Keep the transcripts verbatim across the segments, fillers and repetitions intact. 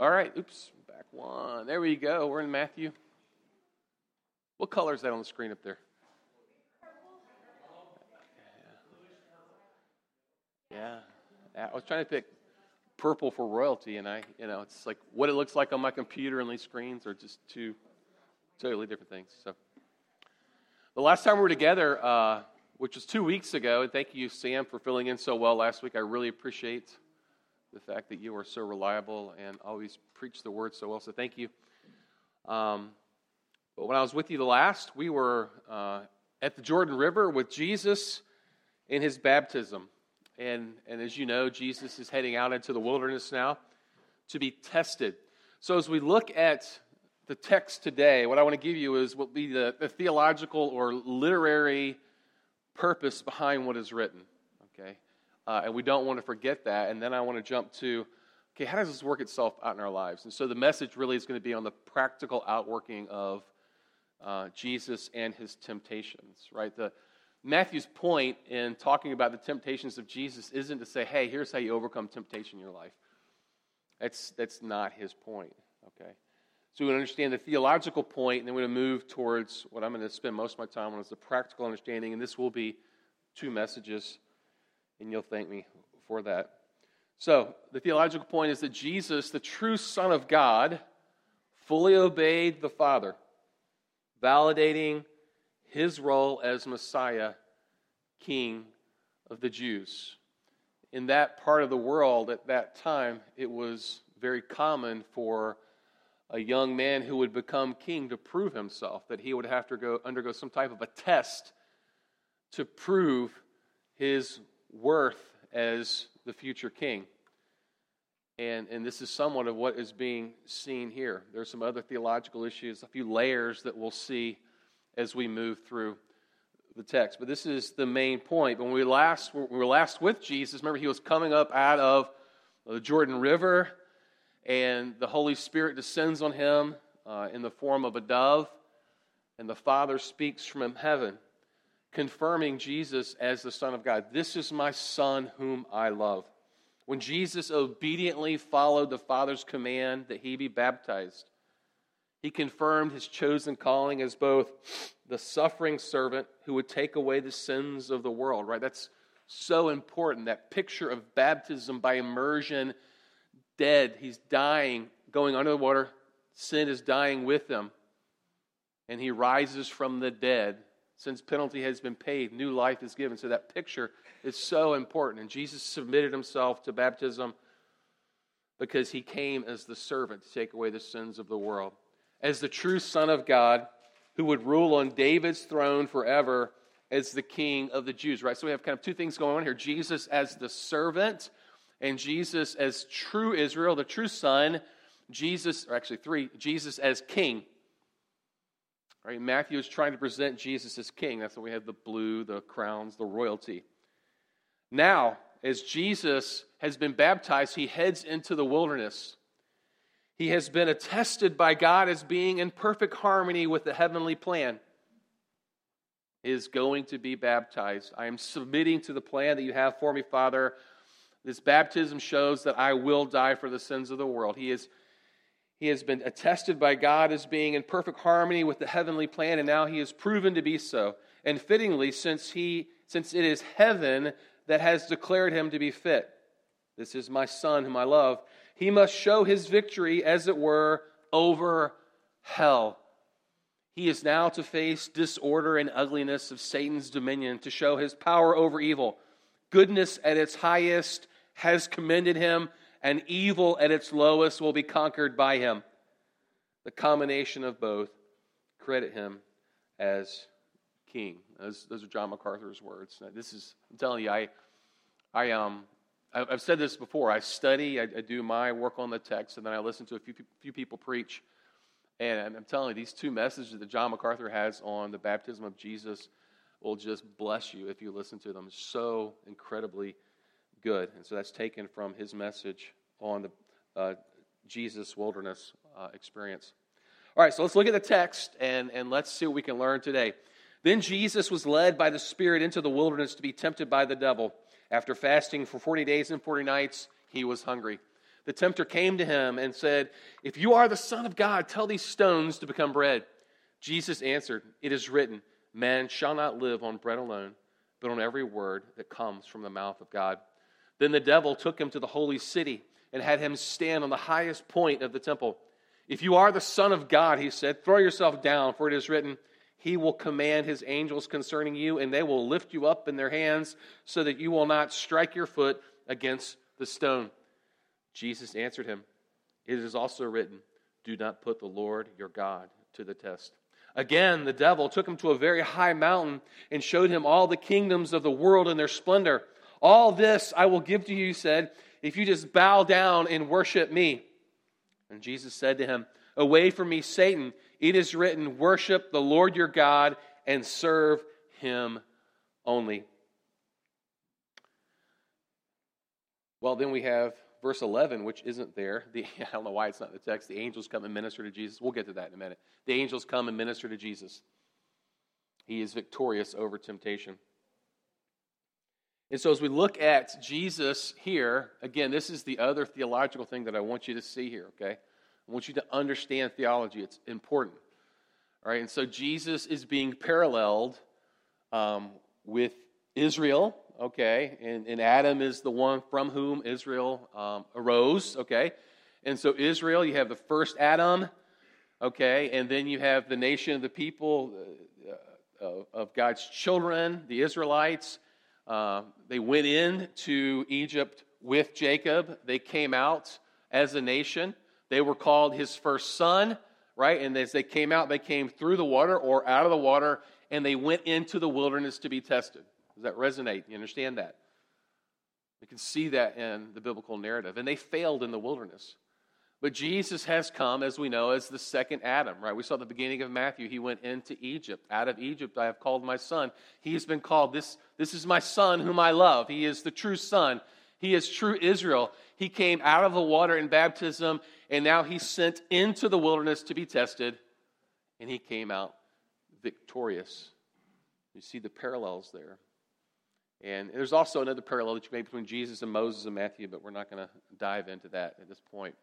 All right, oops, back one. There we go. We're in Matthew. What color is that on the screen up there? Yeah. yeah. I was trying to pick purple for royalty, and I, you know, it's like what it looks like on my computer and these screens are just two totally different things. So the last time we were together, uh, which was two weeks ago, and thank you, Sam, for filling in so well last week. I really appreciate the fact that you are so reliable and always preach the word so well, so thank you. Um, but when I was with you the last, we were uh, at the Jordan River with Jesus in his baptism. And, and as you know, Jesus is heading out into the wilderness now to be tested. So as we look at the text today, what I want to give you is what will be the, the theological or literary purpose behind what is written, okay? Uh, and we don't want to forget that. And then I want to jump to, okay, how does this work itself out in our lives? And so the message really is going to be on the practical outworking of uh, Jesus and his temptations, right? The Matthew's point in talking about the temptations of Jesus isn't to say, hey, here's how you overcome temptation in your life. That's that's not his point, okay? So we understand the theological point, and then we're going to move towards what I'm going to spend most of my time on is the practical understanding, and this will be two messages, and you'll thank me for that. So the theological point is that Jesus, the true Son of God, fully obeyed the Father, validating his role as Messiah, King of the Jews. In that part of the world at that time, it was very common for a young man who would become king to prove himself, that he would have to go undergo some type of a test to prove his worth as the future king. And, and this is somewhat of what is being seen here. There's some other theological issues, a few layers that we'll see as we move through the text. But this is the main point. When we, last, when we were last with Jesus, remember he was coming up out of the Jordan River, and the Holy Spirit descends on him uh, in the form of a dove, and the Father speaks from heaven, confirming Jesus as the Son of God. This is my Son whom I love. When Jesus obediently followed the Father's command that he be baptized, he confirmed his chosen calling as both the suffering servant who would take away the sins of the world, right? That's so important, that picture of baptism by immersion, dead. He's dying, going under the water. Sin is dying with him. And he rises from the dead. Since penalty has been paid, new life is given. So that picture is so important. And Jesus submitted himself to baptism because he came as the servant to take away the sins of the world. As the true Son of God, who would rule on David's throne forever as the King of the Jews, right? So we have kind of two things going on here. Jesus as the servant, and Jesus as true Israel, the true Son. Jesus, or actually three, Jesus as King. All right, Matthew is trying to present Jesus as King. That's why we have the blue, the crowns, the royalty. Now, as Jesus has been baptized, he heads into the wilderness. He has been attested by God as being in perfect harmony with the heavenly plan. He is going to be baptized. I am submitting to the plan that you have for me, Father. This baptism shows that I will die for the sins of the world. He is, he has been attested by God as being in perfect harmony with the heavenly plan, and now he is proven to be so. And fittingly, since he, since it is heaven that has declared him to be fit. This is my Son whom I love. He must show his victory, as it were, over hell. He is now to face disorder and ugliness of Satan's dominion, to show his power over evil. Goodness at its highest has commended him, and evil at its lowest will be conquered by him. The combination of both, credit him as king. Those, those are John MacArthur's words. Now, this is, I'm telling you, I, I um. I've said this before. I study, I do my work on the text, and then I listen to a few few people preach. And I'm telling you, these two messages that John MacArthur has on the baptism of Jesus will just bless you if you listen to them. It's so incredibly good. And so that's taken from his message on the uh, Jesus wilderness uh, experience. All right, so let's look at the text, and, and let's see what we can learn today. Then Jesus was led by the Spirit into the wilderness to be tempted by the devil. After fasting for forty days and forty nights, he was hungry. The tempter came to him and said, "If you are the Son of God, tell these stones to become bread." Jesus answered, "It is written, man shall not live on bread alone, but on every word that comes from the mouth of God." Then the devil took him to the holy city and had him stand on the highest point of the temple. "If you are the Son of God," he said, "throw yourself down, for it is written, he will command his angels concerning you, and they will lift you up in their hands so that you will not strike your foot against the stone." Jesus answered him, "It is also written, do not put the Lord your God to the test." Again, the devil took him to a very high mountain and showed him all the kingdoms of the world and their splendor. "All this I will give to you," he said, "if you just bow down and worship me." And Jesus said to him, "Away from me, Satan. It is written, worship the Lord your God and serve him only." Well, then we have verse eleven, which isn't there. The, I don't know why it's not in the text. The angels come and minister to Jesus. We'll get to that in a minute. The angels come and minister to Jesus. He is victorious over temptation. And so as we look at Jesus here, again, this is the other theological thing that I want you to see here, okay? I want you to understand theology. It's important. All right, and so Jesus is being paralleled um, with Israel, okay? And, and Adam is the one from whom Israel um, arose, okay? And so Israel, you have the first Adam, okay? And then you have the nation of the people uh, of God's children, the Israelites. Uh, they went in to Egypt with Jacob. They came out as a nation. They were called his first son, right? And as they came out, they came through the water or out of the water, and they went into the wilderness to be tested. Does that resonate? You understand that? We can see that in the biblical narrative. And they failed in the wilderness. But Jesus has come, as we know, as the second Adam, right? We saw at the beginning of Matthew, he went into Egypt. Out of Egypt I have called my son. He has been called, this, this is my son whom I love. He is the true son. He is true Israel. He came out of the water in baptism, and now he's sent into the wilderness to be tested, and he came out victorious. You see the parallels there. And there's also another parallel that you made between Jesus and Moses and Matthew, but we're not going to dive into that at this point.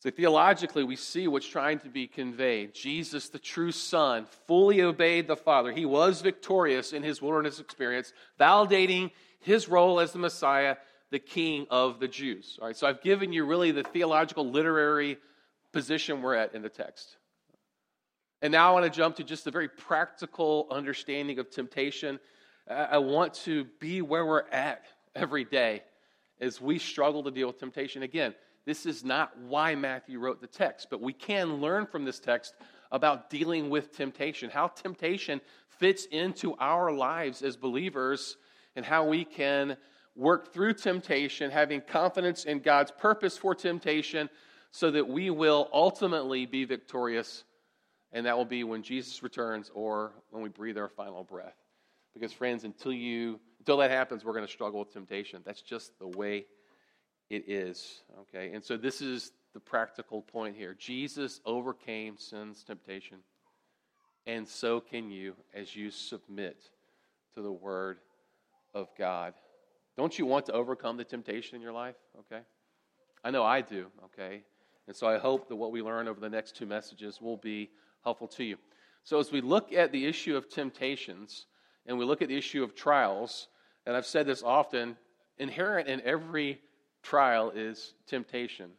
So theologically, we see what's trying to be conveyed. Jesus, the true Son, fully obeyed the Father. He was victorious in his wilderness experience, validating his role as the Messiah, the King of the Jews. All right, so I've given you really the theological, literary position we're at in the text. And now I want to jump to just the very practical understanding of temptation. I want to be where we're at every day as we struggle to deal with temptation. Again, this is not why Matthew wrote the text, but we can learn from this text about dealing with temptation, how temptation fits into our lives as believers, and how we can work through temptation, having confidence in God's purpose for temptation, so that we will ultimately be victorious, and that will be when Jesus returns or when we breathe our final breath. Because friends, until you, until that happens, we're going to struggle with temptation. That's just the way it is, okay? And so this is the practical point here. Jesus overcame sin's temptation, and so can you as you submit to the Word of God. Don't you want to overcome the temptation in your life, okay? I know I do, okay? And so I hope that what we learn over the next two messages will be helpful to you. So as we look at the issue of temptations, and we look at the issue of trials, and I've said this often, inherent in every trial is temptation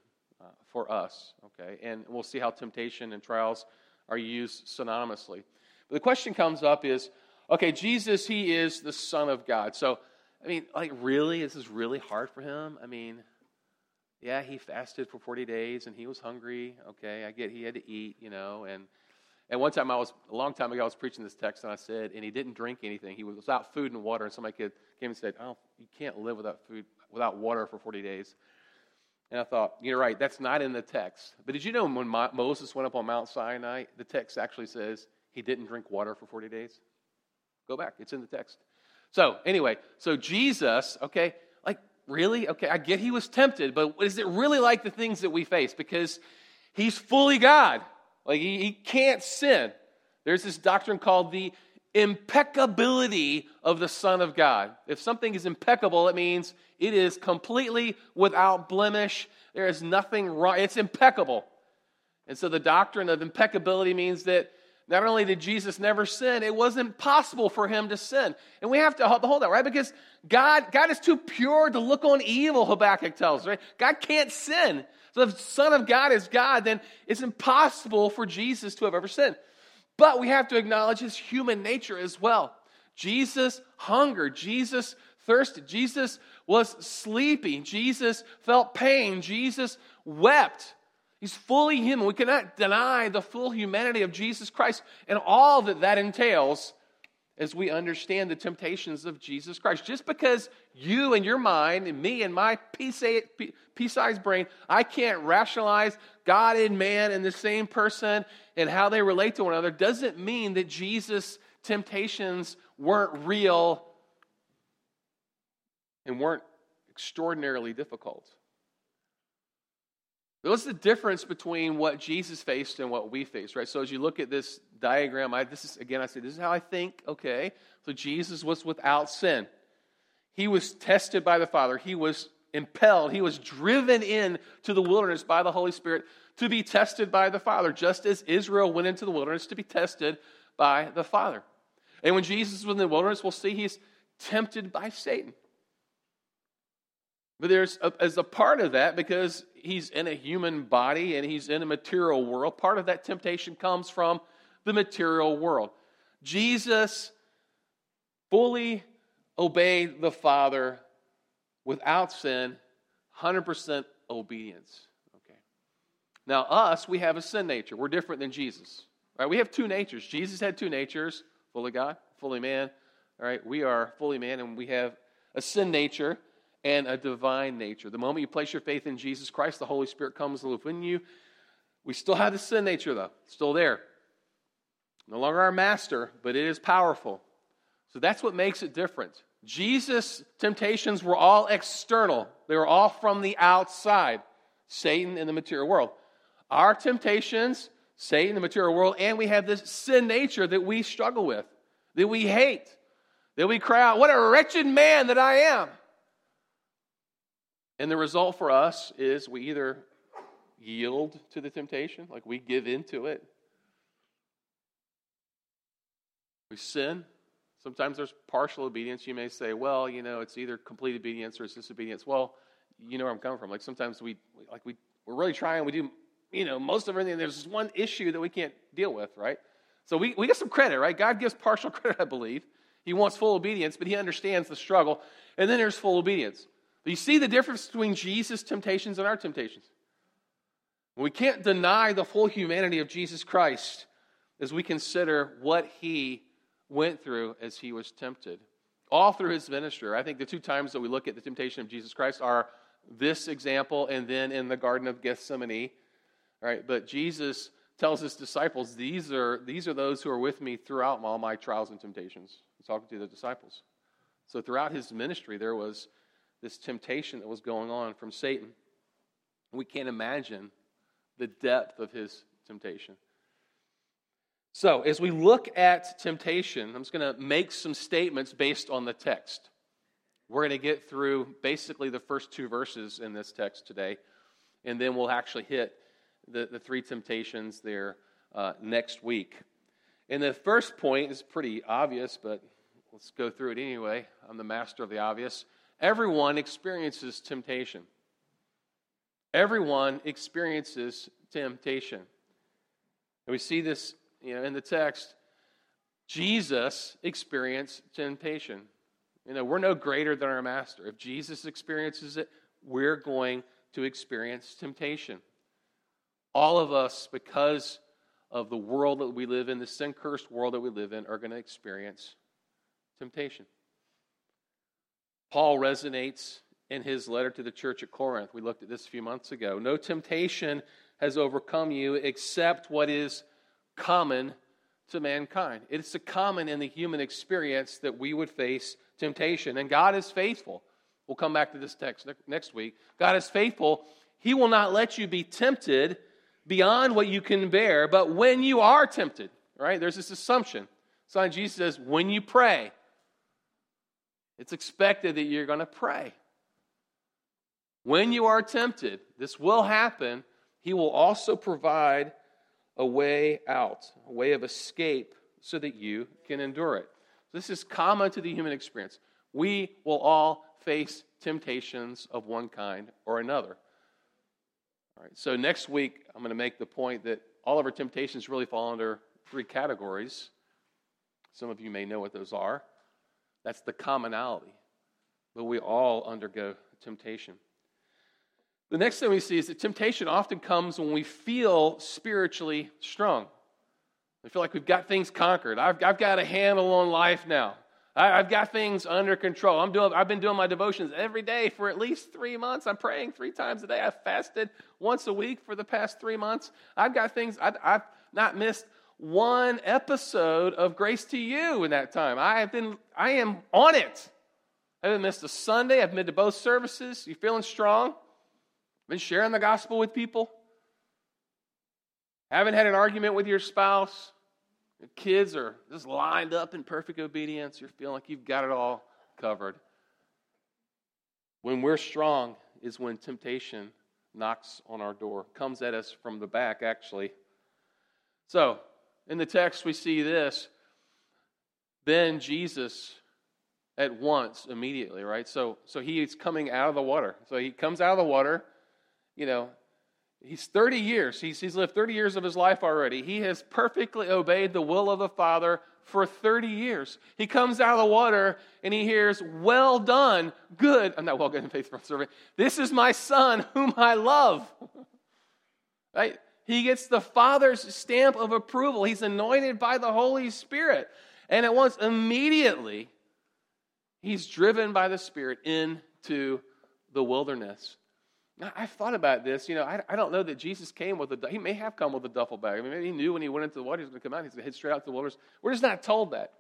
uh, for us, okay? And we'll see how temptation and trials are used synonymously. But the question comes up is, okay, Jesus, he is the Son of God. So, I mean, like, really? This is really hard for him? I mean, yeah, he fasted for forty days, and he was hungry, okay? I get he had to eat, you know, and and one time I was, a long time ago, I was preaching this text, and I said, and he didn't drink anything. He was without food and water, and somebody came and said, oh, you can't live without food. without water for forty days. And I thought, you're right, that's not in the text. But did you know when Moses went up on Mount Sinai, the text actually says he didn't drink water for forty days? Go back, it's in the text. So anyway, so Jesus, okay, like really? Okay, I get he was tempted, but is it really like the things that we face? Because he's fully God. Like he, he can't sin. There's this doctrine called the impeccability of the Son of God. If something is impeccable, it means it is completely without blemish. There is nothing wrong. It's impeccable. And so the doctrine of impeccability means that not only did Jesus never sin, it wasn't possible for him to sin. And we have to hold that, right? Because God, God is too pure to look on evil, Habakkuk tells us, right? God can't sin. So if the Son of God is God, then it's impossible for Jesus to have ever sinned. But we have to acknowledge his human nature as well. Jesus hungered. Jesus thirsted. Jesus was sleepy. Jesus felt pain. Jesus wept. He's fully human. We cannot deny the full humanity of Jesus Christ and all that that entails as we understand the temptations of Jesus Christ. Just because you and your mind and me and my pea-sized brain, I can't rationalize God and man and the same person and how they relate to one another, doesn't mean that Jesus' temptations weren't real and weren't extraordinarily difficult. What's the difference between what Jesus faced and what we face, right? So as you look at this diagram, I, this is, again, I say, this is how I think, okay. So Jesus was without sin. He was tested by the Father. He was impelled. He was driven in to the wilderness by the Holy Spirit to be tested by the Father, just as Israel went into the wilderness to be tested by the Father. And when Jesus was in the wilderness, we'll see he's tempted by Satan. But there's, a, as a part of that, because he's in a human body and he's in a material world, part of that temptation comes from the material world. Jesus fully obeyed the Father without sin, one hundred percent obedience. Okay. Now, us, we have a sin nature. We're different than Jesus. Right? We have two natures. Jesus had two natures, fully God, fully man. All right? We are fully man, and we have a sin nature and a divine nature. The moment you place your faith in Jesus Christ, the Holy Spirit comes to live in you. We still have the sin nature, though. It's still there. No longer our master, but it is powerful. So that's what makes it different. Jesus' temptations were all external. They were all from the outside. Satan and the material world. Our temptations, Satan, the material world, and we have this sin nature that we struggle with, that we hate, that we cry out, "What a wretched man that I am!" And the result for us is we either yield to the temptation, like we give into it. We sin. Sometimes there's partial obedience. You may say, well, you know, it's either complete obedience or it's disobedience. Well, you know where I'm coming from. Like sometimes we, like we, we're really trying. We do, you know, most of everything. And there's this one issue that we can't deal with, right? So we, we get some credit, right? God gives partial credit, I believe. He wants full obedience, but he understands the struggle. And then there's full obedience. You see the difference between Jesus' temptations and our temptations. We can't deny the full humanity of Jesus Christ as we consider what he went through as he was tempted. All through his ministry. I think the two times that we look at the temptation of Jesus Christ are this example and then in the Garden of Gethsemane. All right, but Jesus tells his disciples, these are, these are those who are with me throughout all my trials and temptations. He's talking to the disciples. So throughout his ministry, there was this temptation that was going on from Satan. We can't imagine the depth of his temptation. So, as we look at temptation, I'm just going to make some statements based on the text. We're going to get through basically the first two verses in this text today, and then we'll actually hit the, the three temptations there uh, next week. And the first point is pretty obvious, but let's go through it anyway. I'm the master of the obvious. Everyone experiences temptation. Everyone experiences temptation. And we see this, you know, in the text. Jesus experienced temptation. You know, we're no greater than our master. If Jesus experiences it, we're going to experience temptation. All of us, because of the world that we live in, the sin-cursed world that we live in, are going to experience temptation. Paul resonates in his letter to the church at Corinth. We looked at this a few months ago. No temptation has overcome you except what is common to mankind. It's a common in the human experience that we would face temptation. And God is faithful. We'll come back to this text next week. God is faithful. He will not let you be tempted beyond what you can bear, but when you are tempted, right? There's this assumption So Jesus says, when you pray, it's expected that you're going to pray. When you are tempted, this will happen, he will also provide a way out, a way of escape so that you can endure it. This is common to the human experience. We will all face temptations of one kind or another. All right, so next week, I'm going to make the point that all of our temptations really fall under three categories. Some of you may know what those are. That's the commonality. But we all undergo temptation. The next thing we see is that temptation often comes when we feel spiritually strong. We feel like we've got things conquered. I've, I've got a handle on life now. I, I've got things under control. I'm doing, I've been doing my devotions every day for at least three months. I'm praying three times a day. I've fasted once a week for the past three months. I've got things, I, I've not missed one episode of Grace to You in that time. I have been, I am on it. I haven't missed a Sunday. I've been to both services. You feeling strong? Been sharing the gospel with people? Haven't had an argument with your spouse? Your kids are just lined up in perfect obedience. You're feeling like you've got it all covered. When we're strong is when temptation knocks on our door, comes at us from the back, actually. So, in the text, we see this. Then Jesus at once, immediately, right? So, so he is coming out of the water. So he comes out of the water, you know. He's thirty years. He's, he's lived thirty years of his life already. He has perfectly obeyed the will of the Father for thirty years. He comes out of the water and he hears, well done, good. I'm not well done, faithful servant. This is my son whom I love. Right? He gets the Father's stamp of approval. He's anointed by the Holy Spirit. And at once, immediately, he's driven by the Spirit into the wilderness. Now, I've thought about this. You know, I, I don't know that Jesus came with a, he may have come with a duffel bag. I mean, maybe he knew when he went into the water he was going to come out, he's going to head straight out to the wilderness. We're just not told that.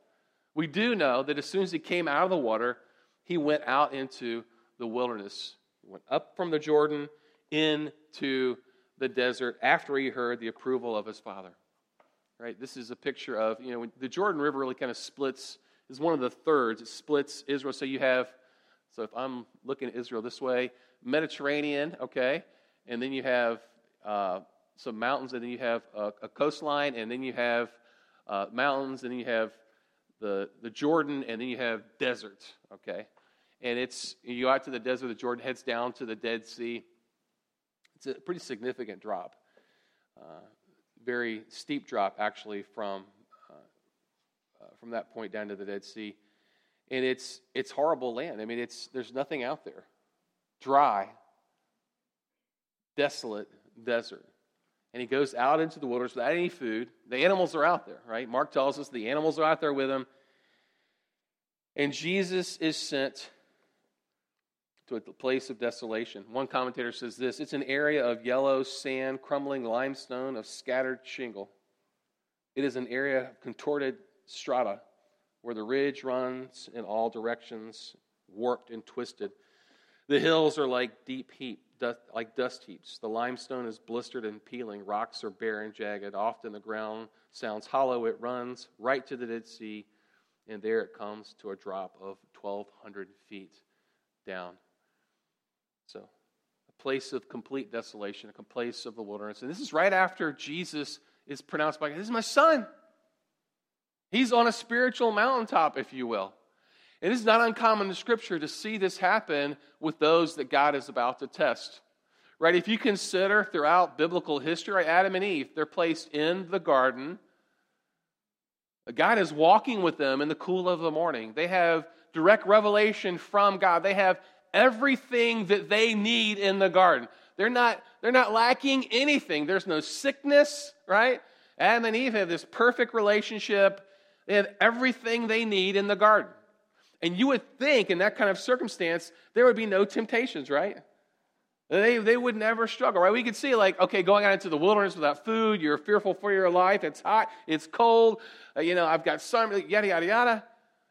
We do know that as soon as he came out of the water, he went out into the wilderness. He went up from the Jordan into the desert after he heard the approval of his Father. Right? This is a picture of, you know, when the Jordan River really kind of splits, is one of the thirds. It splits Israel. So you have, so if I'm looking at Israel this way, Mediterranean, okay, and then you have uh, some mountains, and then you have a, a coastline, and then you have uh, mountains, and then you have the the Jordan, and then you have desert, okay, and it's you go out to the desert, the Jordan heads down to the Dead Sea. It's a pretty significant drop, uh, very steep drop actually from uh, uh, from that point down to the Dead Sea, and it's it's horrible land. I mean, it's there's nothing out there. Dry, desolate desert. And he goes out into the wilderness without any food. The animals are out there, right? Mark tells us the animals are out there with him. And Jesus is sent to a place of desolation. One commentator says this, it's an area of yellow sand, crumbling limestone, of scattered shingle. It is an area of contorted strata where the ridge runs in all directions, warped and twisted. The hills are like deep heap, dust, like dust heaps. The limestone is blistered and peeling. Rocks are bare and jagged. Often the ground sounds hollow. It runs right to the Dead Sea, and there it comes to a drop of twelve hundred feet down. So, a place of complete desolation, a place of the wilderness. And this is right after Jesus is pronounced by God. This is my son. He's on a spiritual mountaintop, if you will. It is not uncommon in Scripture to see this happen with those that God is about to test. Right? If you consider throughout biblical history, Adam and Eve, they're placed in the garden. God is walking with them in the cool of the morning. They have direct revelation from God. They have everything that they need in the garden. They're not, they're not lacking anything. There's no sickness, right? Adam and Eve have this perfect relationship. They have everything they need in the garden. And you would think in that kind of circumstance, there would be no temptations, right? They they would never struggle, right? We could see like, okay, going out into the wilderness without food, you're fearful for your life, it's hot, it's cold, uh, you know, I've got some, yada, yada, yada.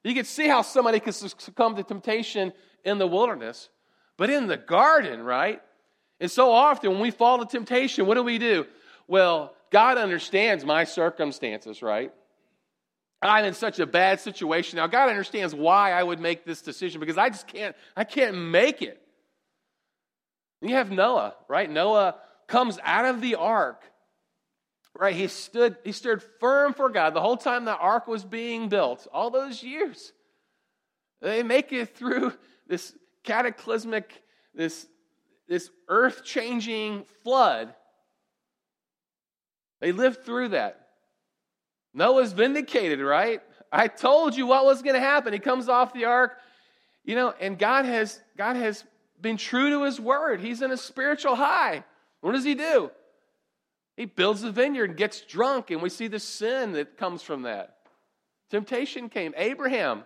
You could see how somebody could succumb to temptation in the wilderness, but in the garden, right? And so often when we fall to temptation, what do we do? Well, God understands my circumstances, right? I'm in such a bad situation. Now, God understands why I would make this decision, because I just can't, I can't make it. And you have Noah, right? Noah comes out of the ark, right? He stood, he stood firm for God the whole time the ark was being built, all those years. They make it through this cataclysmic, this, this earth-changing flood. They lived through that. Noah's vindicated, right? I told you what was going to happen. He comes off the ark, you know, and God has God has been true to his word. He's in a spiritual high. What does he do? He builds a vineyard and gets drunk, and we see the sin that comes from that. Temptation came. Abraham,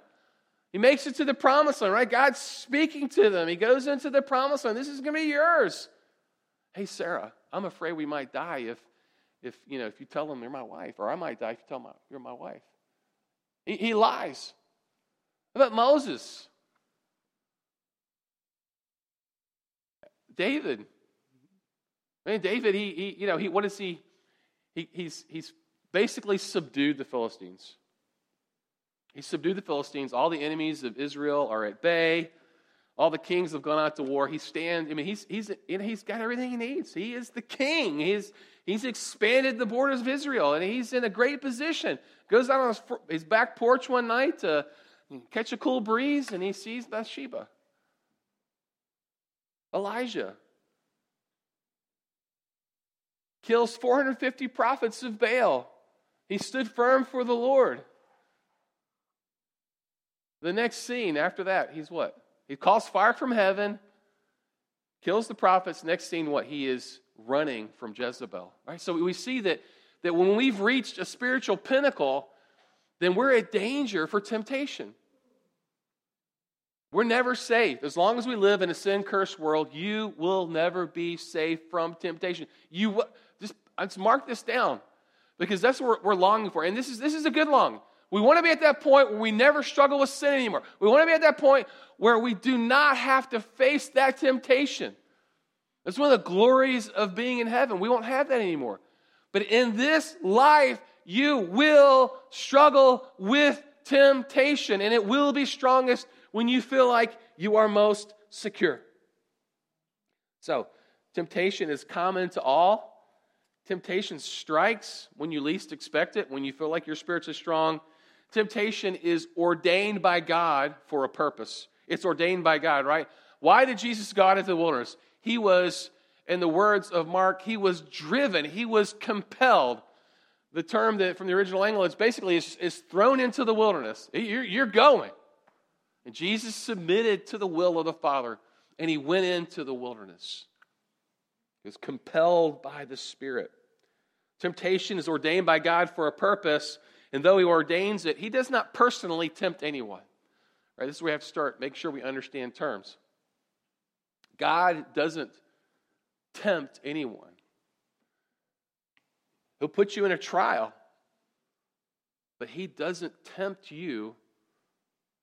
he makes it to the promised land, right? God's speaking to them. He goes into the promised land. This is going to be yours. Hey, Sarah, I'm afraid we might die if If you know, if you tell them you're my wife, or I might die if you tell them you're my wife. He, he lies. How about Moses? David. I mean, David. He, he you know, he. What is he? He he's he's basically subdued the Philistines. He subdued the Philistines. All the enemies of Israel are at bay. All the kings have gone out to war. He stands. I mean, he's he's you know, he's got everything he needs. He is the king. He's he's expanded the borders of Israel, and he's in a great position. Goes out on his, his back porch one night to catch a cool breeze, and he sees Bathsheba. Elijah kills four hundred fifty prophets of Baal. He stood firm for the Lord. The next scene after that, he's what? He calls fire from heaven, kills the prophets. Next scene, what? He is running from Jezebel. Right? So we see that, that when we've reached a spiritual pinnacle, then we're at danger for temptation. We're never safe. As long as we live in a sin-cursed world, you will never be safe from temptation. You just, just mark this down, because that's what we're longing for. And this is this is a good longing. We want to be at that point where we never struggle with sin anymore. We want to be at that point where we do not have to face that temptation. That's one of the glories of being in heaven. We won't have that anymore. But in this life, you will struggle with temptation, and it will be strongest when you feel like you are most secure. So, temptation is common to all. Temptation strikes when you least expect it, when you feel like your spiritually strong. Temptation is ordained by God for a purpose. It's ordained by God, right? Why did Jesus go out into the wilderness? He was, in the words of Mark, he was driven. He was compelled. The term that from the original language basically is, is thrown into the wilderness. You're, you're going. And Jesus submitted to the will of the Father, and he went into the wilderness. He was compelled by the Spirit. Temptation is ordained by God for a purpose, and though he ordains it, he does not personally tempt anyone. Right, this is where we have to start, make sure we understand terms. God doesn't tempt anyone. He'll put you in a trial, but he doesn't tempt you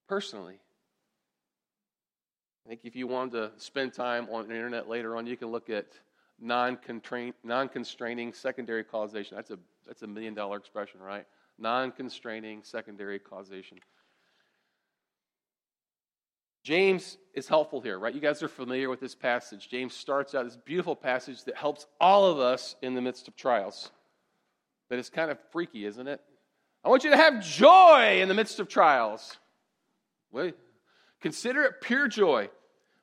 personally. I think if you wanted to spend time on the internet later on, you can look at non-constrain, non-constraining secondary causation. That's a that's a million-dollar expression, right? Non-constraining secondary causation. James is helpful here, right? You guys are familiar with this passage. James starts out this beautiful passage that helps all of us in the midst of trials. But it's kind of freaky, isn't it? I want you to have joy in the midst of trials. Wait. Consider it pure joy,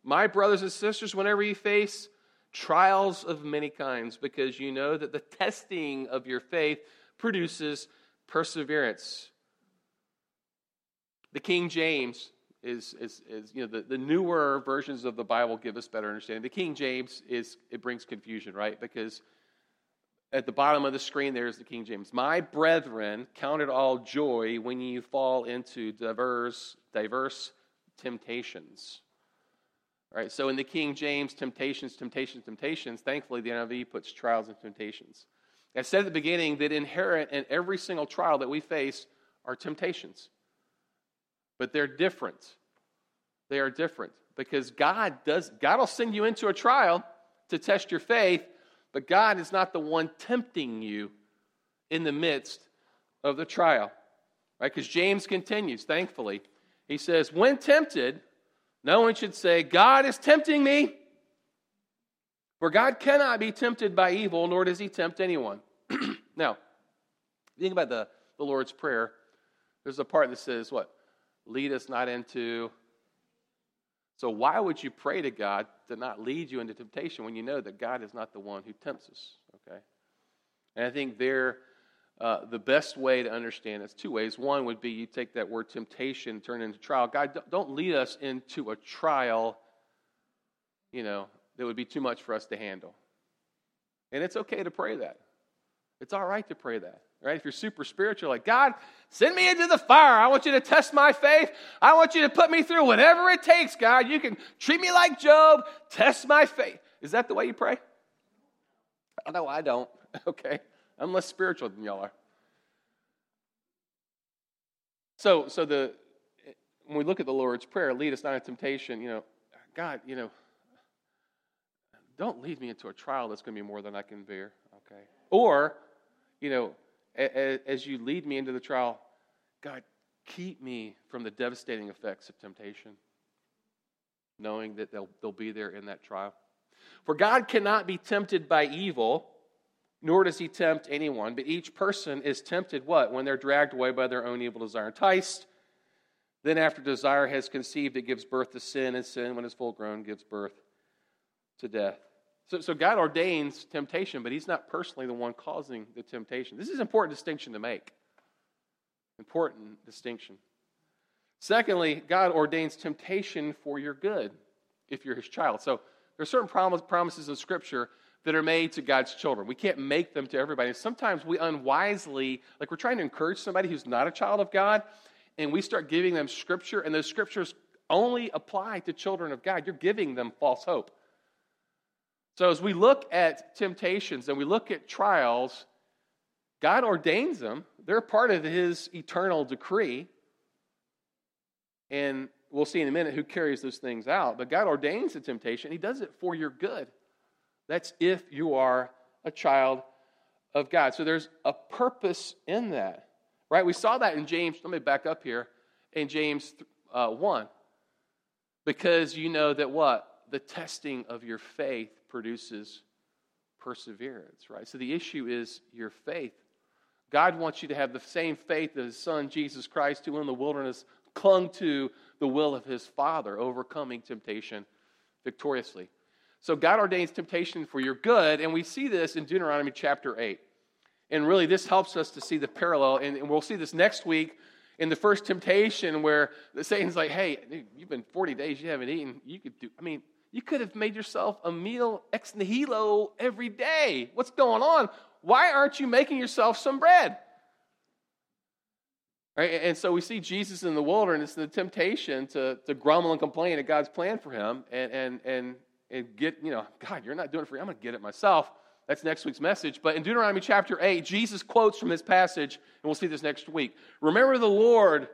my brothers and sisters, whenever you face trials of many kinds, because you know that the testing of your faith produces perseverance. The King James is, is, is you know, the, the newer versions of the Bible give us better understanding. The King James, is it brings confusion, right? Because at the bottom of the screen there is the King James. My brethren, count it all joy when you fall into diverse, diverse temptations. All right, so in the King James, temptations, temptations, temptations. Thankfully, the N I V puts trials and temptations. I said at the beginning that inherent in every single trial that we face are temptations. But they're different. They are different because God does, God will send you into a trial to test your faith, but God is not the one tempting you in the midst of the trial. Right? Because James continues, thankfully. He says, when tempted, no one should say, God is tempting me. For God cannot be tempted by evil, nor does he tempt anyone. Now, think about the, the Lord's Prayer. There's a part that says, what? Lead us not into... So why would you pray to God to not lead you into temptation when you know that God is not the one who tempts us? Okay, and I think there, uh, the best way to understand it's two ways. One would be you take that word temptation, turn it into trial. God, don't lead us into a trial, you know, that would be too much for us to handle. And it's okay to pray that. It's all right to pray that. Right? If you're super spiritual, like, God, send me into the fire. I want you to test my faith. I want you to put me through whatever it takes, God. You can treat me like Job. Test my faith. Is that the way you pray? Oh, no, I don't. Okay. I'm less spiritual than y'all are. So, so the when we look at the Lord's Prayer, lead us not into temptation, you know, God, you know, don't lead me into a trial that's going to be more than I can bear. Okay. Or, you know, as you lead me into the trial, God, keep me from the devastating effects of temptation, knowing that they'll, they'll be there in that trial. For God cannot be tempted by evil, nor does he tempt anyone, but each person is tempted, what? When they're dragged away by their own evil desire, enticed. Then after desire has conceived, it gives birth to sin, and sin, when it's full grown, gives birth to death. So, so God ordains temptation, but he's not personally the one causing the temptation. This is an important distinction to make. Important distinction. Secondly, God ordains temptation for your good if you're his child. So there are certain promise, promises in Scripture that are made to God's children. We can't make them to everybody. Sometimes we unwisely, like we're trying to encourage somebody who's not a child of God, and we start giving them Scripture, and those Scriptures only apply to children of God. You're giving them false hope. So as we look at temptations and we look at trials, God ordains them. They're part of his eternal decree. And we'll see in a minute who carries those things out. But God ordains the temptation. He does it for your good. That's if you are a child of God. So there's a purpose in that. Right? We saw that in James. Let me back up here. In James uh, one. Because you know that what? The testing of your faith produces perseverance, right? So the issue is your faith. God wants you to have the same faith as his son, Jesus Christ, who in the wilderness clung to the will of his Father, overcoming temptation victoriously. So God ordains temptation for your good, and we see this in Deuteronomy chapter eight. And really this helps us to see the parallel, and we'll see this next week in the first temptation where Satan's like, hey, dude, you've been forty days, you haven't eaten. You could do, I mean, you could have made yourself a meal ex nihilo every day. What's going on? Why aren't you making yourself some bread? Right? And so we see Jesus in the wilderness and the temptation to, to grumble and complain at God's plan for him and, and, and, and get, you know, God, you're not doing it for you. I'm going to get it myself. That's next week's message. But in Deuteronomy chapter eight, Jesus quotes from this passage, and we'll see this next week. Remember the Lord,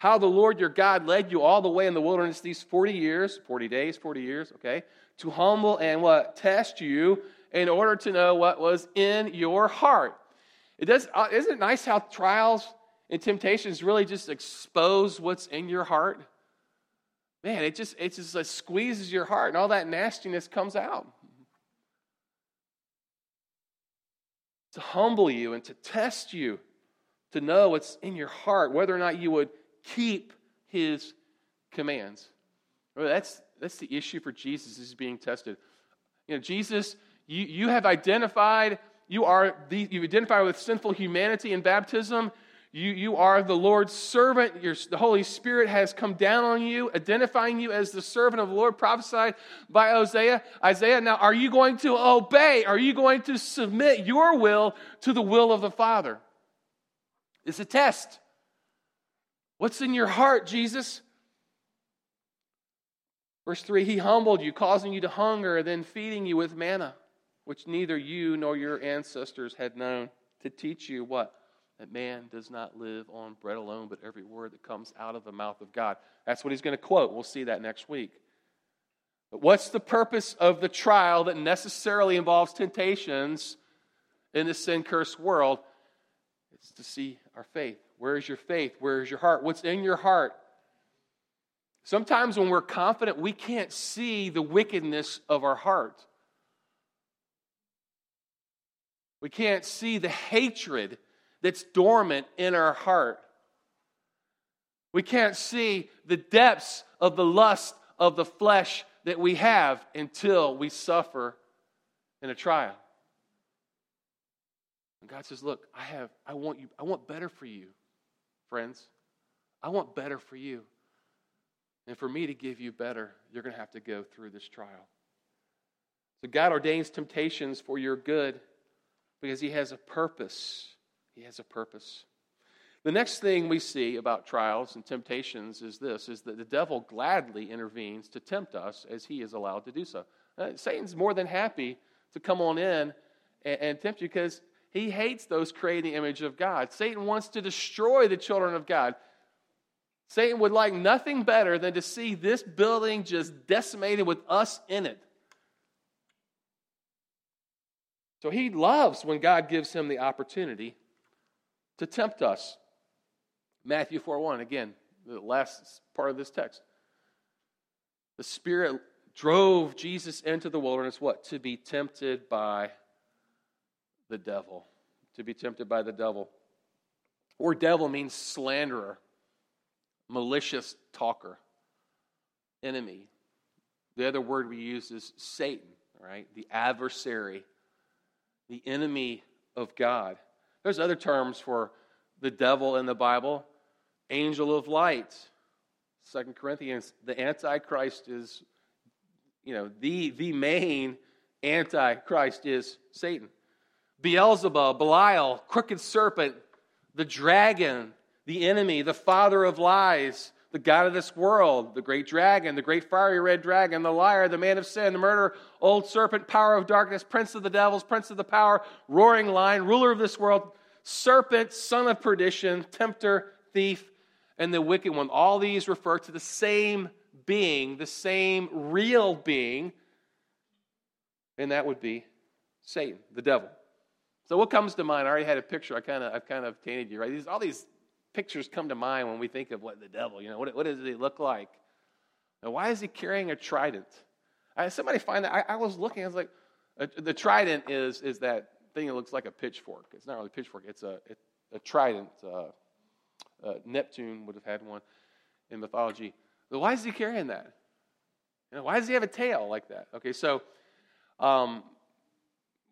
how the Lord your God led you all the way in the wilderness these forty years, forty days, forty years, okay, to humble and what? Test you in order to know what was in your heart. It does, isn't it nice how trials and temptations really just expose what's in your heart? Man, it just, it just like squeezes your heart and all that nastiness comes out. To humble you and to test you, to know what's in your heart, whether or not you would keep his commands. That's, that's the issue for Jesus is being tested. You know, Jesus, you, you have identified, you are the, you identify with sinful humanity in baptism. You, you are the Lord's servant. Your, the Holy Spirit has come down on you, identifying you as the servant of the Lord, prophesied by Isaiah. Isaiah, now are you going to obey? Are you going to submit your will to the will of the Father? It's a test. What's in your heart, Jesus? Verse three, he humbled you, causing you to hunger, then feeding you with manna, which neither you nor your ancestors had known, to teach you what? That man does not live on bread alone, but every word that comes out of the mouth of God. That's what he's going to quote. We'll see that next week. But what's the purpose of the trial that necessarily involves temptations in this sin-cursed world? It's to see our faith. Where is your faith? Where is your heart? What's in your heart? Sometimes when we're confident, we can't see the wickedness of our heart. We can't see the hatred that's dormant in our heart. We can't see the depths of the lust of the flesh that we have until we suffer in a trial. And God says, look, I have, I want you, I want better for you, friends. I want better for you. And for me to give you better, you're going to have to go through this trial. So God ordains temptations for your good because he has a purpose. He has a purpose. The next thing we see about trials and temptations is this, is that the devil gladly intervenes to tempt us as he is allowed to do so. Uh, Satan's more than happy to come on in and, and tempt you because he hates those creating the image of God. Satan wants to destroy the children of God. Satan would like nothing better than to see this building just decimated with us in it. So he loves when God gives him the opportunity to tempt us. Matthew four one, again, the last part of this text. The Spirit drove Jesus into the wilderness, what? To be tempted by the devil. To be tempted by the devil. Or devil means slanderer, malicious talker, enemy. The other word we use is Satan, right? The adversary, the enemy of God. There's other terms for the devil in the Bible. Angel of light. Second Corinthians, the Antichrist is, you know, the, the main Antichrist is Satan. Beelzebub, Belial, crooked serpent, the dragon, the enemy, the father of lies, the god of this world, the great dragon, the great fiery red dragon, the liar, the man of sin, the murderer, old serpent, power of darkness, prince of the devils, prince of the power, roaring lion, ruler of this world, serpent, son of perdition, tempter, thief, and the wicked one. All these refer to the same being, the same real being, and that would be Satan, the devil. So what comes to mind? I already had a picture. I kind of, I've kind of painted you, right? These, all these pictures come to mind when we think of what the devil, you know, what, what does he look like? Now, why is he carrying a trident? I, somebody find that. I, I was looking. I was like, uh, the trident is is that thing that looks like a pitchfork. It's not really a pitchfork. It's a it, a trident. Uh, uh, Neptune would have had one in mythology. But why is he carrying that? You know, why does he have a tail like that? Okay, so. Um,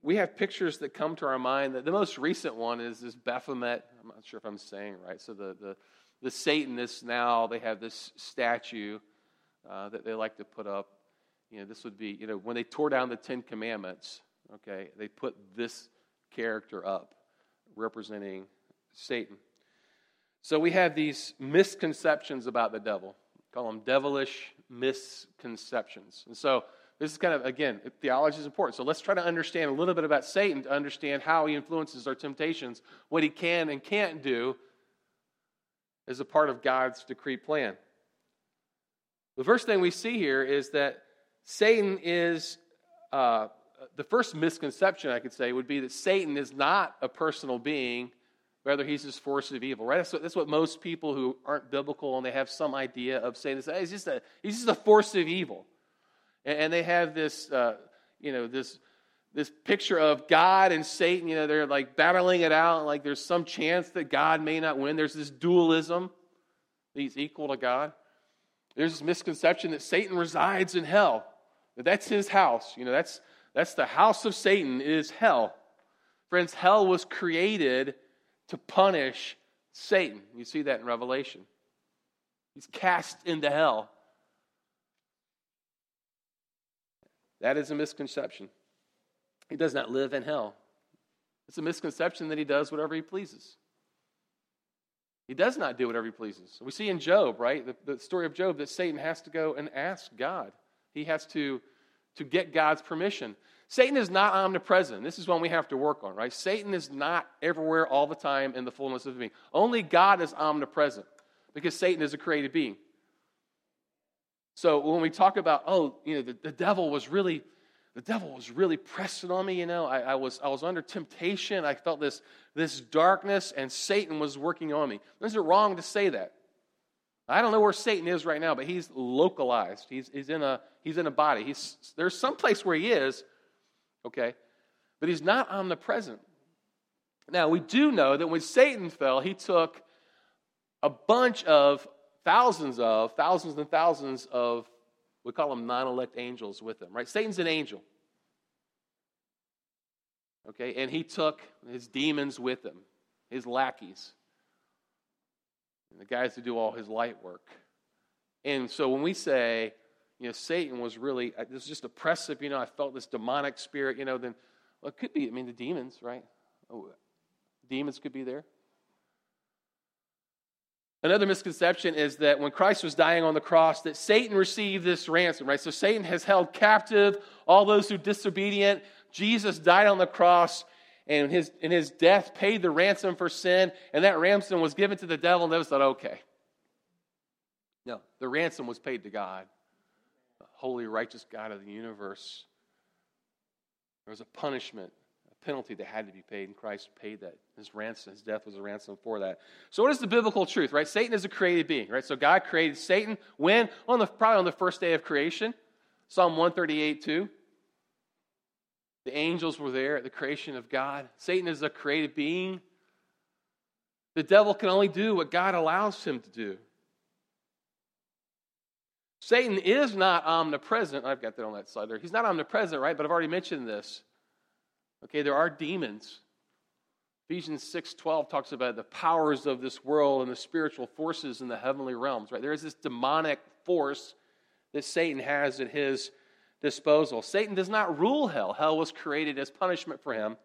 We have pictures that come to our mind. The most recent one is this Baphomet. I'm not sure if I'm saying right. So the the, the Satanists now, they have this statue uh, that they like to put up. You know, this would be, you know, when they tore down the Ten Commandments, okay, they put this character up representing Satan. So we have these misconceptions about the devil. We call them devilish misconceptions. And so this is kind of, again, theology is important. So let's try to understand a little bit about Satan to understand how he influences our temptations, what he can and can't do as a part of God's decree plan. The first thing we see here is that Satan is, uh, the first misconception I could say would be that Satan is not a personal being, rather he's this force of evil, right? That's what, that's what most people who aren't biblical and they have some idea of Satan is, hey, he's just a, he's just a force of evil. And they have this, uh, you know, this this picture of God and Satan. You know, they're like battling it out. Like there's some chance that God may not win. There's this dualism. He's equal to God. There's this misconception that Satan resides in hell. That that's his house. You know, that's that's the house of Satan is hell. Friends, hell was created to punish Satan. You see that in Revelation. He's cast into hell. That is a misconception. He does not live in hell. It's a misconception that he does whatever he pleases. He does not do whatever he pleases. We see in Job, right, the, the story of Job, that Satan has to go and ask God. He has to, to get God's permission. Satan is not omnipresent. This is one we have to work on, right? Satan is not everywhere all the time in the fullness of being. Only God is omnipresent because Satan is a created being. So when we talk about, oh, you know, the, the devil was really, the devil was really pressing on me, you know. I, I was I was under temptation. I felt this, this darkness, and Satan was working on me. Is it wrong to say that? I don't know where Satan is right now, but he's localized. He's he's in a he's in a body. He's there's some place where he is, okay, but he's not omnipresent. Now we do know that when Satan fell, he took a bunch of thousands of thousands and thousands of we call them non-elect angels with him, right? Satan's an angel, okay, and he took his demons with him, his lackeys. The guys who do all his light work. And so when we say, you know, Satan was really, it was just oppressive, you know, I felt this demonic spirit, you know, then, well, it could be, I mean, the demons, right? Oh, demons could be there. Another misconception is that when Christ was dying on the cross, that Satan received this ransom, right? So Satan has held captive all those who are disobedient. Jesus died on the cross, and his in his death paid the ransom for sin, and that ransom was given to the devil, and they thought, okay. No, the ransom was paid to God, the holy, righteous God of the universe. There was a punishment, a penalty that had to be paid, and Christ paid that. His ransom, his death was a ransom for that. So what is the biblical truth, right? Satan is a created being, right? So God created Satan when? On the probably on the first day of creation. Psalm one thirty-eight two. The angels were there at the creation of God. Satan is a created being. The devil can only do what God allows him to do. Satan is not omnipresent. I've got that on that slide there. He's not omnipresent, right? But I've already mentioned this. Okay, there are demons. Ephesians six twelve talks about the powers of this world and the spiritual forces in the heavenly realms, right? There is this demonic force that Satan has at his disposal. Satan does not rule hell. Hell was created as punishment for him.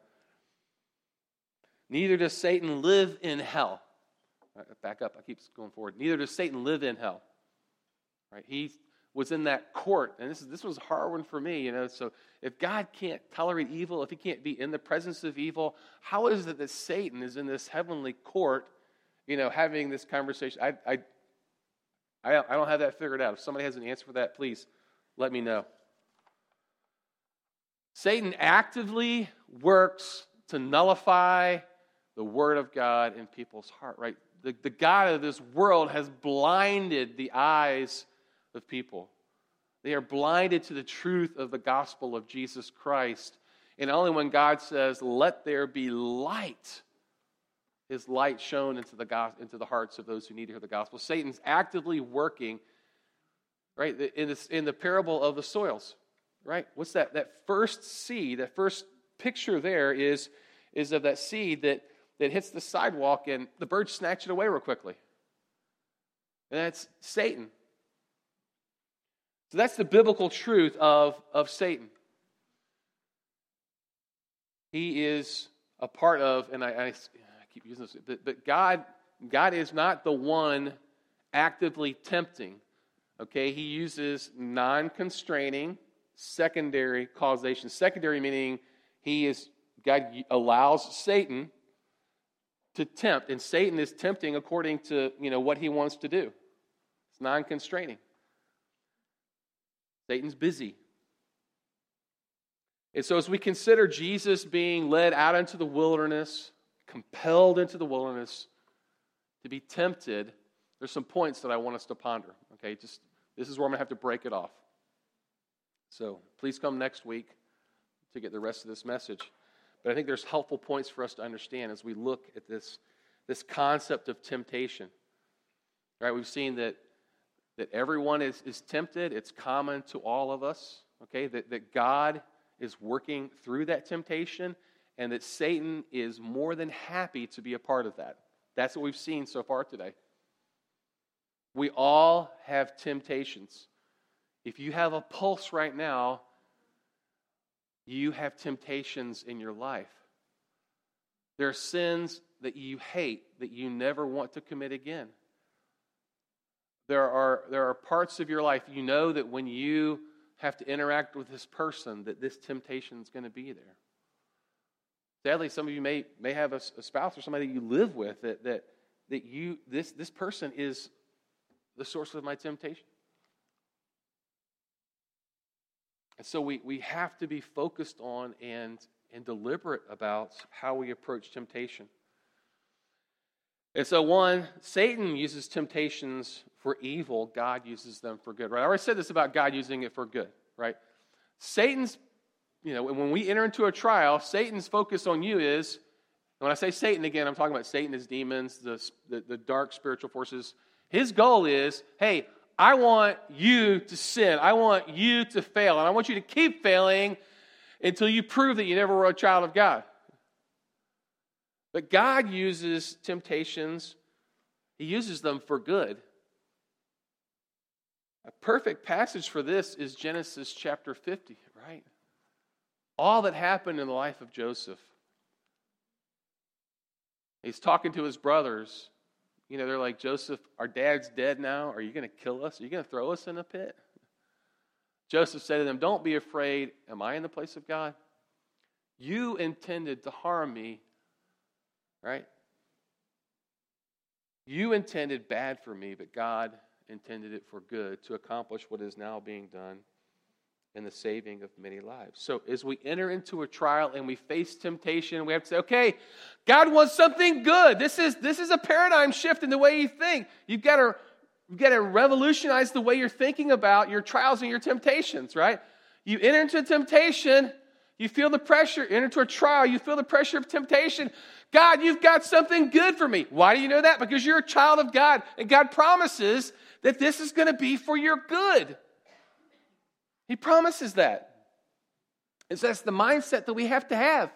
Neither does Satan live in hell. Right, back up. I keep going forward. Neither does Satan live in hell. Right? He was in that court, and this is this was a hard one for me. You know, so if God can't tolerate evil, if He can't be in the presence of evil, how is it that Satan is in this heavenly court? You know, having this conversation. I I I don't have that figured out. If somebody has an answer for that, please let me know. Satan actively works to nullify the word of God in people's heart, right? The, the God of this world has blinded the eyes of people. They are blinded to the truth of the gospel of Jesus Christ. And only when God says, let there be light, His light shone into the go- into the hearts of those who need to hear the gospel. Satan's actively working, right, in, this, in the parable of the soils. Right? What's that? That first seed, that first picture there is, is of that seed that, that hits the sidewalk and the birds snatch it away real quickly. And that's Satan. So that's the biblical truth of, of Satan. He is a part of, and I, I, I keep using this, but, but God, God is not the one actively tempting. Okay? He uses non-constraining secondary causation. Secondary meaning he is, God allows Satan to tempt, and Satan is tempting according to, you know, what he wants to do. It's non-constraining. Satan's busy. And so as we consider Jesus being led out into the wilderness, compelled into the wilderness to be tempted, there's some points that I want us to ponder. Okay, just this is where I'm going to have to break it off. So please come next week to get the rest of this message. But I think there's helpful points for us to understand as we look at this, this concept of temptation. All right, we've seen that, that everyone is, is tempted. It's common to all of us, okay, that, that God is working through that temptation and that Satan is more than happy to be a part of that. That's what we've seen so far today. We all have temptations. If you have a pulse right now, you have temptations in your life. There are sins that you hate that you never want to commit again. There are, there are parts of your life you know that when you have to interact with this person that this temptation is going to be there. Sadly, some of you may, may have a, a spouse or somebody that you live with that, that, that you this, this person is the source of my temptation. And so we, we have to be focused on and, and deliberate about how we approach temptation. And so one, Satan uses temptations for evil. God uses them for good, right? I already said this about God using it for good, right? Satan's, you know, when we enter into a trial, Satan's focus on you is, and when I say Satan again, I'm talking about Satan, his demons, the, the, the dark spiritual forces. His goal is, hey, I want you to sin. I want you to fail. And I want you to keep failing until you prove that you never were a child of God. But God uses temptations. He uses them for good. A perfect passage for this is Genesis chapter fifty, right? All that happened in the life of Joseph. He's talking to his brothers. You know, they're like, Joseph, our dad's dead now. Are you going to kill us? Are you going to throw us in a pit? Joseph said to them, don't be afraid. Am I in the place of God? You intended to harm me, right? You intended bad for me, but God intended it for good to accomplish what is now being done in the saving of many lives. So as we enter into a trial and we face temptation, we have to say, okay, God wants something good. This is this is a paradigm shift in the way you think. You've got to, you've got to revolutionize the way you're thinking about your trials and your temptations, right? You enter into temptation, you feel the pressure, enter into a trial, you feel the pressure of temptation. God, you've got something good for me. Why do you know that? Because you're a child of God, and God promises that this is going to be for your good. He promises that. And so that's the mindset that we have to have.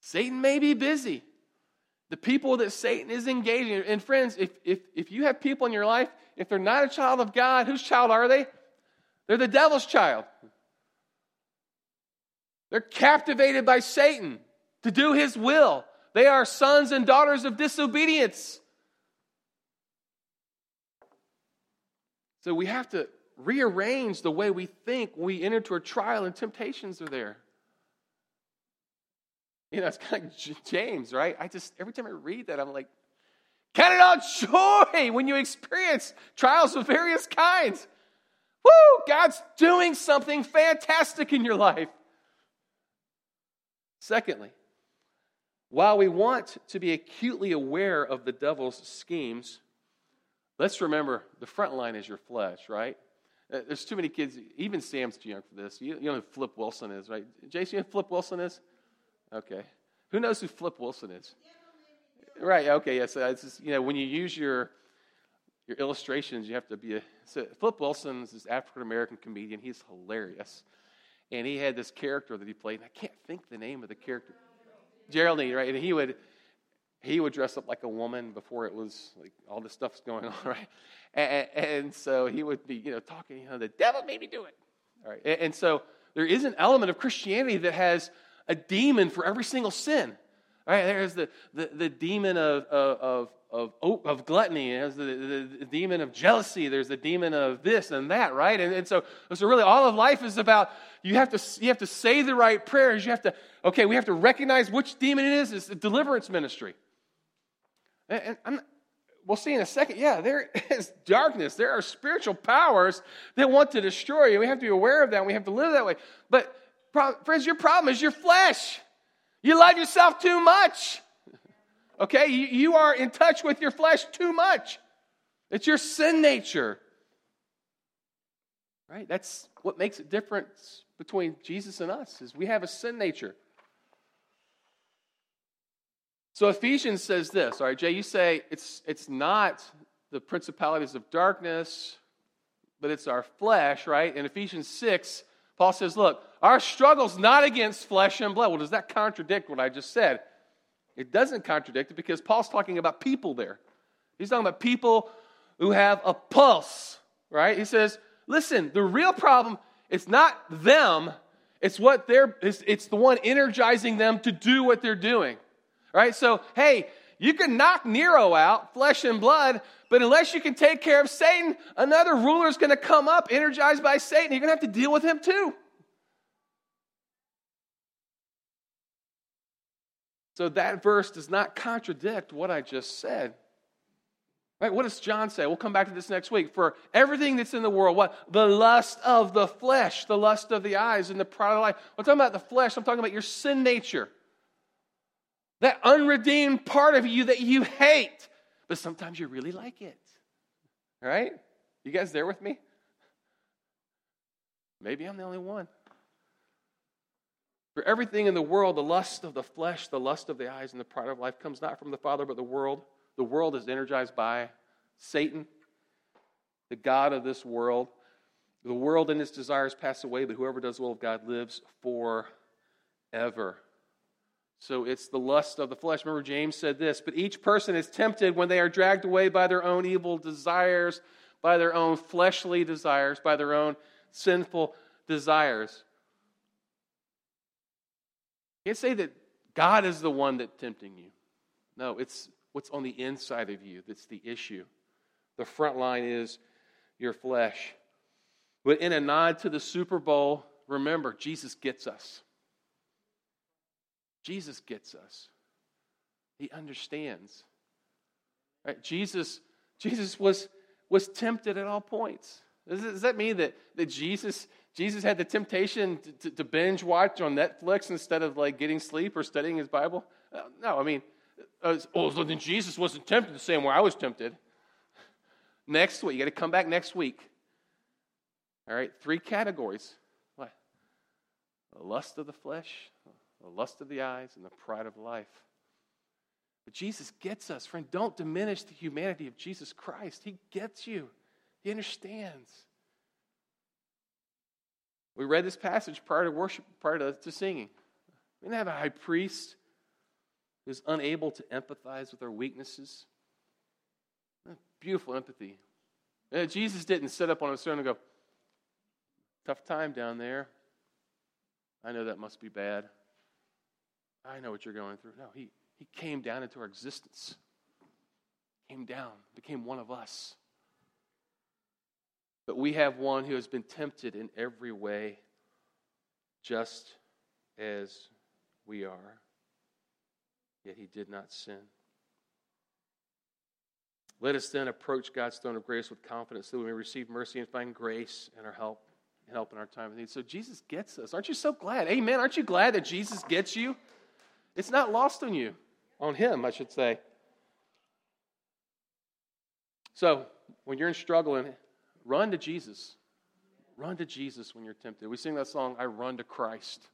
Satan may be busy. The people that Satan is engaging, and friends, if, if, if you have people in your life, if they're not a child of God, whose child are they? They're the devil's child. They're captivated by Satan to do his will. They are sons and daughters of disobedience. So we have to rearrange the way we think when we enter into a trial and temptations are there. You know, it's kind of like James, right? I just, every time I read that, I'm like, count it all joy when you experience trials of various kinds. Woo! God's doing something fantastic in your life. Secondly, while we want to be acutely aware of the devil's schemes, let's remember, the front line is your flesh, right? There's too many kids, even Sam's too young for this. You, you know who Flip Wilson is, right? Jason, you know who Flip Wilson is? Okay. Who knows who Flip Wilson is? Right, okay, yes. Yeah, so it's just, you know, when you use your your illustrations, you have to be a... So Flip Wilson is this African-American comedian. He's hilarious. And he had this character that he played, and I can't think the name of the character. Geraldine, right? And he would... He would dress up like a woman before it was, like, all this stuff's going on, right? And, and so he would be, you know, talking, you know, the devil made me do it. All right. And, and so there is an element of Christianity that has a demon for every single sin. All right. There is the, the, the demon of, of, of, of, of gluttony. There's the, the, the demon of jealousy. There's the demon of this and that, right? And, and so, so really all of life is about, you have to you have to say the right prayers. You have to, okay, we have to recognize which demon it is. It's the deliverance ministry. And I'm, we'll see in a second, yeah, there is darkness. There are spiritual powers that want to destroy you. We have to be aware of that. And we have to live that way. But, friends, your problem is your flesh. You love yourself too much. Okay? You, you are in touch with your flesh too much. It's your sin nature. Right? That's what makes a difference between Jesus and us, is we have a sin nature. So Ephesians says this, all right, Jay, you say it's it's not the principalities of darkness, but it's our flesh, right? In Ephesians six, Paul says, look, our struggle's not against flesh and blood. Well, does that contradict what I just said? It doesn't contradict it because Paul's talking about people there. He's talking about people who have a pulse, right? He says, listen, the real problem, it's not them. It's what they're, it's, it's the one energizing them to do what they're doing. Right? So, hey, you can knock Nero out, flesh and blood, but unless you can take care of Satan, another ruler is going to come up energized by Satan. You're going to have to deal with him too. So that verse does not contradict what I just said. Right? What does John say? We'll come back to this next week. For everything that's in the world, what? The lust of the flesh, the lust of the eyes, and the pride of life. I'm talking about the flesh. I'm talking about your sin nature. That unredeemed part of you that you hate. But sometimes you really like it. All right? You guys there with me? Maybe I'm the only one. For everything in the world, the lust of the flesh, the lust of the eyes, and the pride of life comes not from the Father, but the world. The world is energized by Satan, the god of this world. The world and its desires pass away, but whoever does the will of God lives forever. So it's the lust of the flesh. Remember, James said this, but each person is tempted when they are dragged away by their own evil desires, by their own fleshly desires, by their own sinful desires. You can't say that God is the one that's tempting you. No, it's what's on the inside of you that's the issue. The front line is your flesh. But in a nod to the Super Bowl, remember, Jesus gets us. Jesus gets us. He understands. Right? Jesus, Jesus was, was tempted at all points. Does, does that mean that, that Jesus, Jesus had the temptation to, to, to binge watch on Netflix instead of like getting sleep or studying his Bible? No, I mean, Oh, so then Jesus wasn't tempted the same way I was tempted. Next week, you got to come back next week. All right, three categories. What? The lust of the flesh, the lust of the eyes, and the pride of life. But Jesus gets us, friend. Don't diminish the humanity of Jesus Christ. He gets you. He understands. We read this passage prior to worship, prior to, to singing. We didn't have a high priest who's unable to empathize with our weaknesses. Beautiful empathy. And Jesus didn't sit up on a throne and go, tough time down there. I know that must be bad. I know what you're going through. No, he, he came down into our existence. Came down, became one of us. But we have one who has been tempted in every way, just as we are. Yet he did not sin. Let us then approach God's throne of grace with confidence so that we may receive mercy and find grace in our help, and help in our time of need. So Jesus gets us. Aren't you so glad? Amen. Aren't you glad that Jesus gets you? It's not lost on you. On him, I should say. So when you're in struggle, run to Jesus. Run to Jesus when you're tempted. We sing that song, I run to Christ.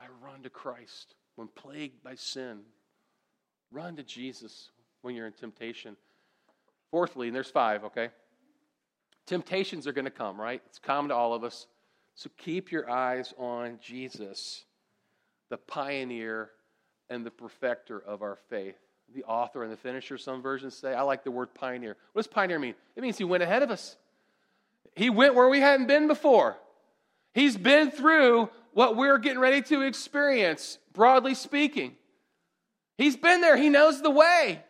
I run to Christ. When plagued by sin, run to Jesus when you're in temptation. Fourthly, and there's five, okay? Temptations are going to come, right? It's common to all of us. So keep your eyes on Jesus, the pioneer and the perfecter of our faith. The author and the finisher, some versions say. I like the word pioneer. What does pioneer mean? It means he went ahead of us. He went where we hadn't been before. He's been through what we're getting ready to experience, broadly speaking. He's been there. He knows the way.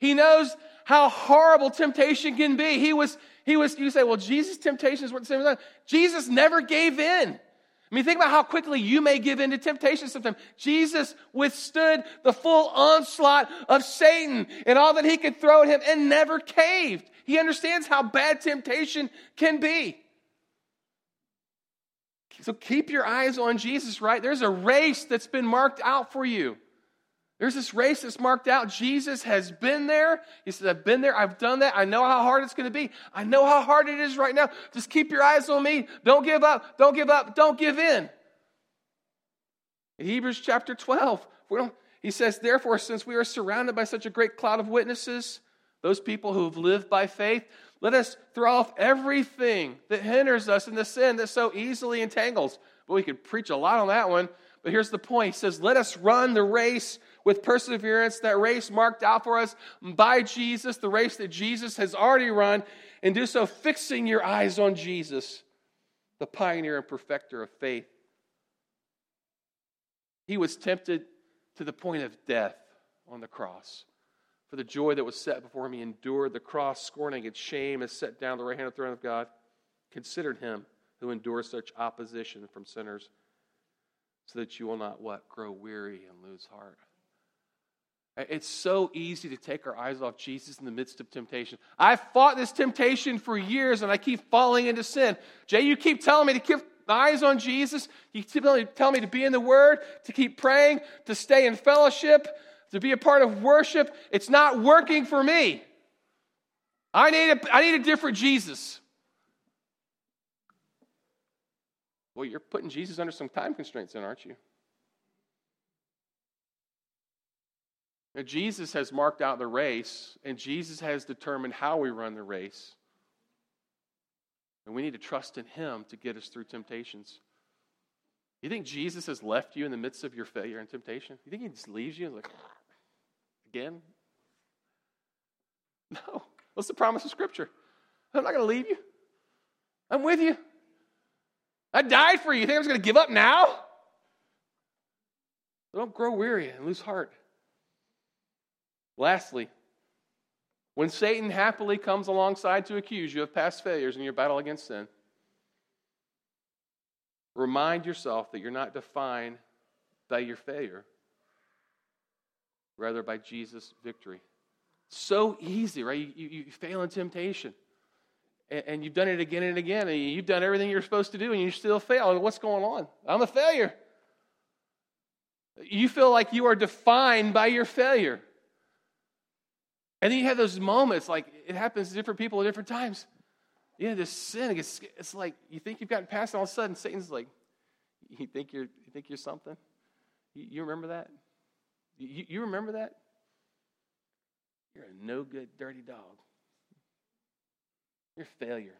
He knows how horrible temptation can be. He was, he was, you say, well, Jesus' temptations were the same as that. Jesus never gave in. I mean, think about how quickly you may give in to temptation sometimes. Jesus withstood the full onslaught of Satan and all that he could throw at him and never caved. He understands how bad temptation can be. So keep your eyes on Jesus, right? There's a race that's been marked out for you. There's this race that's marked out. Jesus has been there. He says, I've been there. I've done that. I know how hard it's going to be. I know how hard it is right now. Just keep your eyes on me. Don't give up. Don't give up. Don't give in. In Hebrews chapter twelve, we don't, he says, therefore, since we are surrounded by such a great cloud of witnesses, those people who have lived by faith, let us throw off everything that hinders us and the sin that so easily entangles. But we could preach a lot on that one. But here's the point. He says, let us run the race with perseverance, that race marked out for us by Jesus, the race that Jesus has already run, and do so fixing your eyes on Jesus, the pioneer and perfecter of faith. He was tempted to the point of death on the cross. For the joy that was set before him, he endured the cross, scorning its shame, and set down the right hand of the throne of God. Considered him who endures such opposition from sinners, so that you will not, what, grow weary and lose heart. It's so easy to take our eyes off Jesus in the midst of temptation. I fought this temptation for years, and I keep falling into sin. Jay, you keep telling me to keep my eyes on Jesus. You keep telling me to be in the Word, to keep praying, to stay in fellowship, to be a part of worship. It's not working for me. I need a, I need a different Jesus. Well, you're putting Jesus under some time constraints then, aren't you? Now, Jesus has marked out the race, and Jesus has determined how we run the race. And we need to trust in Him to get us through temptations. You think Jesus has left you in the midst of your failure and temptation? You think He just leaves you like, again? No. What's the promise of Scripture? I'm not going to leave you. I'm with you. I died for you. You think I'm just going to give up now? Don't grow weary and lose heart. Lastly, when Satan happily comes alongside to accuse you of past failures in your battle against sin, remind yourself that you're not defined by your failure, rather by Jesus' victory. So easy, right? You, you, you fail in temptation, and, and you've done it again and again, and you've done everything you're supposed to do, and you still fail. And what's going on? I'm a failure. You feel like you are defined by your failure. And then you have those moments, like it happens to different people at different times. Yeah, this sin, it's, it's like you think you've gotten past it, and all of a sudden Satan's like, you think you're you think you're something? You, you remember that? You, you remember that? You're a no good, dirty dog. You're a failure.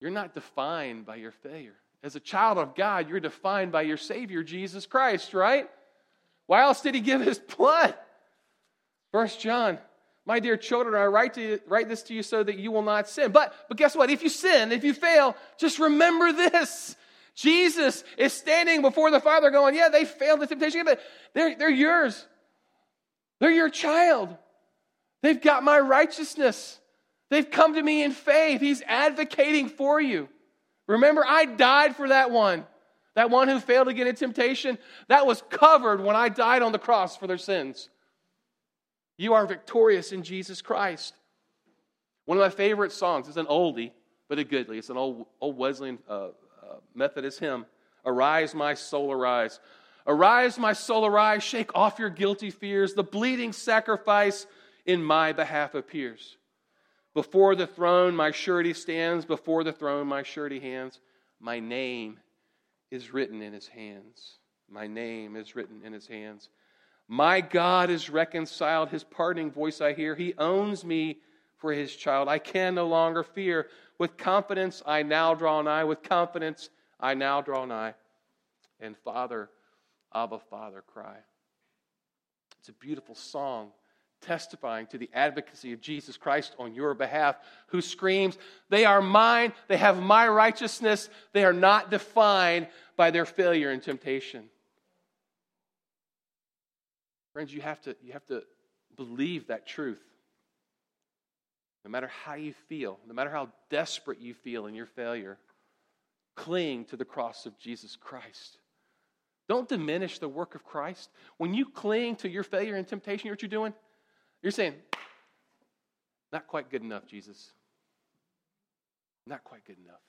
You're not defined by your failure. As a child of God, you're defined by your Savior, Jesus Christ, right? Why else did He give His blood? First John, my dear children, I write to you, write this to you so that you will not sin. But, but guess what? If you sin, if you fail, just remember this. Jesus is standing before the Father going, yeah, they failed the temptation, but they're, they're yours. They're your child. They've got my righteousness. They've come to me in faith. He's advocating for you. Remember, I died for that one. That one who failed again in temptation, that was covered when I died on the cross for their sins. You are victorious in Jesus Christ. One of my favorite songs, it's an oldie, but a goodie. It's an old, old Wesleyan uh, uh, Methodist hymn, Arise, my soul, arise. Arise, my soul, arise. Shake off your guilty fears. The bleeding sacrifice in my behalf appears. Before the throne my surety stands. Before the throne my surety hands. My name is written in His hands. My name is written in His hands. My God is reconciled. His pardoning voice I hear. He owns me for His child. I can no longer fear. With confidence I now draw nigh. With confidence I now draw nigh. And Father, Abba, Father, cry. It's a beautiful song testifying to the advocacy of Jesus Christ on your behalf, who screams, they are mine. They have my righteousness. They are not defined by their failure and temptation. Friends, you have to, you have to believe that truth. No matter how you feel, no matter how desperate you feel in your failure, cling to the cross of Jesus Christ. Don't diminish the work of Christ. When you cling to your failure and temptation, you know what you're doing? You're saying, not quite good enough, Jesus. Not quite good enough.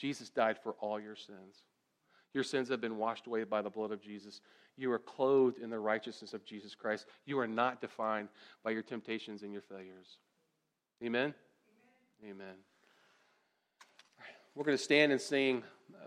Jesus died for all your sins. Your sins have been washed away by the blood of Jesus. You are clothed in the righteousness of Jesus Christ. You are not defined by your temptations and your failures. Amen? Amen. Amen. Amen. All right. We're going to stand and sing